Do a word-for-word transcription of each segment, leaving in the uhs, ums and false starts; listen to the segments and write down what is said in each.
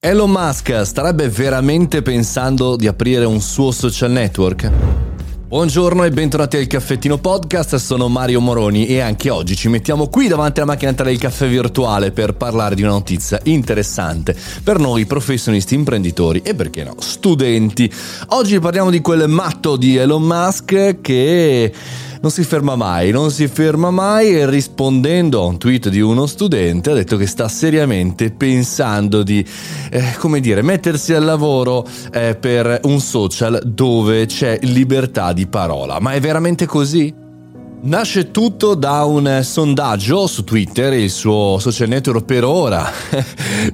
Elon Musk starebbe veramente pensando di aprire un suo social network? Buongiorno e bentornati al Caffettino Podcast, sono Mario Moroni e anche oggi ci mettiamo qui davanti alla macchinetta del caffè virtuale per parlare di una notizia interessante per noi professionisti, imprenditori e perché no, studenti. Oggi parliamo di quel matto di Elon Musk che... Non si ferma mai, non si ferma mai e rispondendo a un tweet di uno studente ha detto che sta seriamente pensando di, eh, come dire, mettersi al lavoro eh, per un social dove c'è libertà di parola. Ma è veramente così? Nasce tutto da un sondaggio su Twitter, il suo social network per ora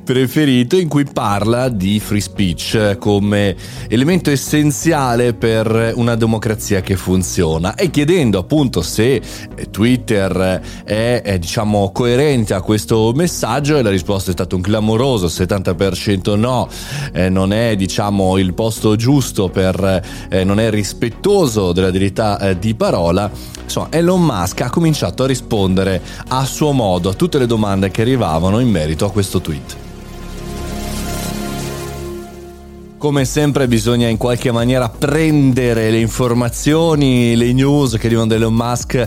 preferito, in cui parla di free speech come elemento essenziale per una democrazia che funziona e chiedendo appunto se Twitter è, è diciamo coerente a questo messaggio, e la risposta è stata un clamoroso settanta per cento no, eh, non è diciamo il posto giusto per eh, non è rispettoso della libertà eh, di parola. Insomma, Elon Musk ha cominciato a rispondere a suo modo a tutte le domande che arrivavano in merito a questo tweet. Come sempre bisogna in qualche maniera prendere le informazioni, le news che arrivano da Elon Musk,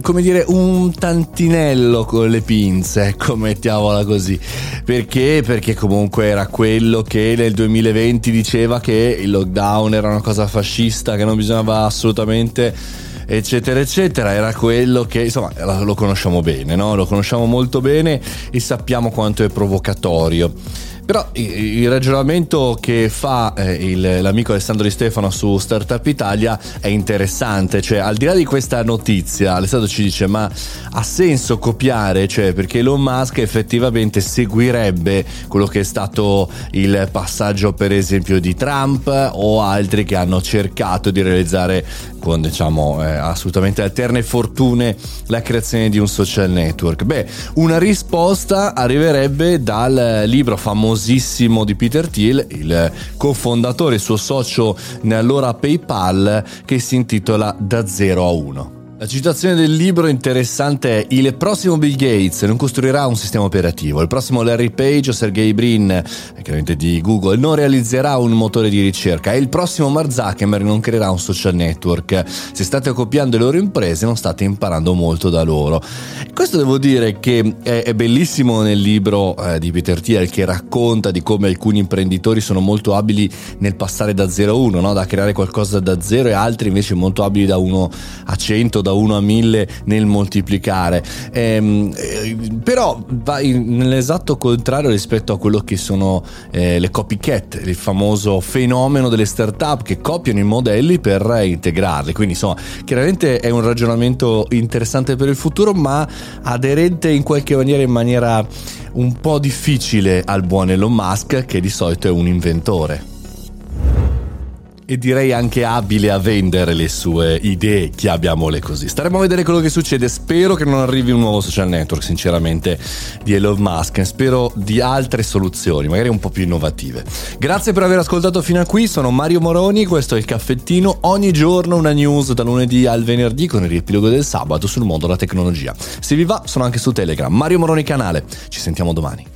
come dire, un tantinello con le pinze, ecco, mettiamola così. Perché? Perché comunque era quello che nel duemilaventi diceva che il lockdown era una cosa fascista, che non bisognava assolutamente... eccetera eccetera, era quello che insomma lo conosciamo bene, no? Lo conosciamo molto bene e sappiamo quanto è provocatorio. Però il ragionamento che fa eh, il, l'amico Alessandro Di Stefano su Startup Italia è interessante, cioè al di là di questa notizia Alessandro ci dice ma ha senso copiare, cioè perché Elon Musk effettivamente seguirebbe quello che è stato il passaggio per esempio di Trump o altri che hanno cercato di realizzare con diciamo eh, assolutamente alterne fortune la creazione di un social network. Beh, una risposta arriverebbe dal libro famoso di Peter Thiel, il cofondatore e suo socio nell'allora PayPal, che si intitola Da zero a uno. La citazione del libro interessante è: il prossimo Bill Gates non costruirà un sistema operativo, il prossimo Larry Page o Sergey Brin, chiaramente di Google, non realizzerà un motore di ricerca e il prossimo Mark Zuckerberg non creerà un social network. Se state copiando le loro imprese non state imparando molto da loro. Questo devo dire che è bellissimo nel libro di Peter Thiel, che racconta di come alcuni imprenditori sono molto abili nel passare da zero a uno, no? Da creare qualcosa da zero, e altri invece molto abili da uno a cento, da uno a mille nel moltiplicare, ehm, però va in, nell'esatto contrario rispetto a quello che sono eh, le copycat, il famoso fenomeno delle startup che copiano i modelli per integrarli. Quindi insomma chiaramente è un ragionamento interessante per il futuro, ma aderente in qualche maniera in maniera un po' difficile al buon Elon Musk, che di solito è un inventore e direi anche abile a vendere le sue idee, chiamiamole così. Staremo a vedere quello che succede. Spero che non arrivi un nuovo social network, sinceramente, di Elon Musk. Spero di altre soluzioni, magari un po' più innovative. Grazie per aver ascoltato fino a qui. Sono Mario Moroni, questo è il Caffettino. Ogni giorno una news da lunedì al venerdì con il riepilogo del sabato sul mondo della tecnologia. Se vi va, sono anche su Telegram. Mario Moroni canale. Ci sentiamo domani.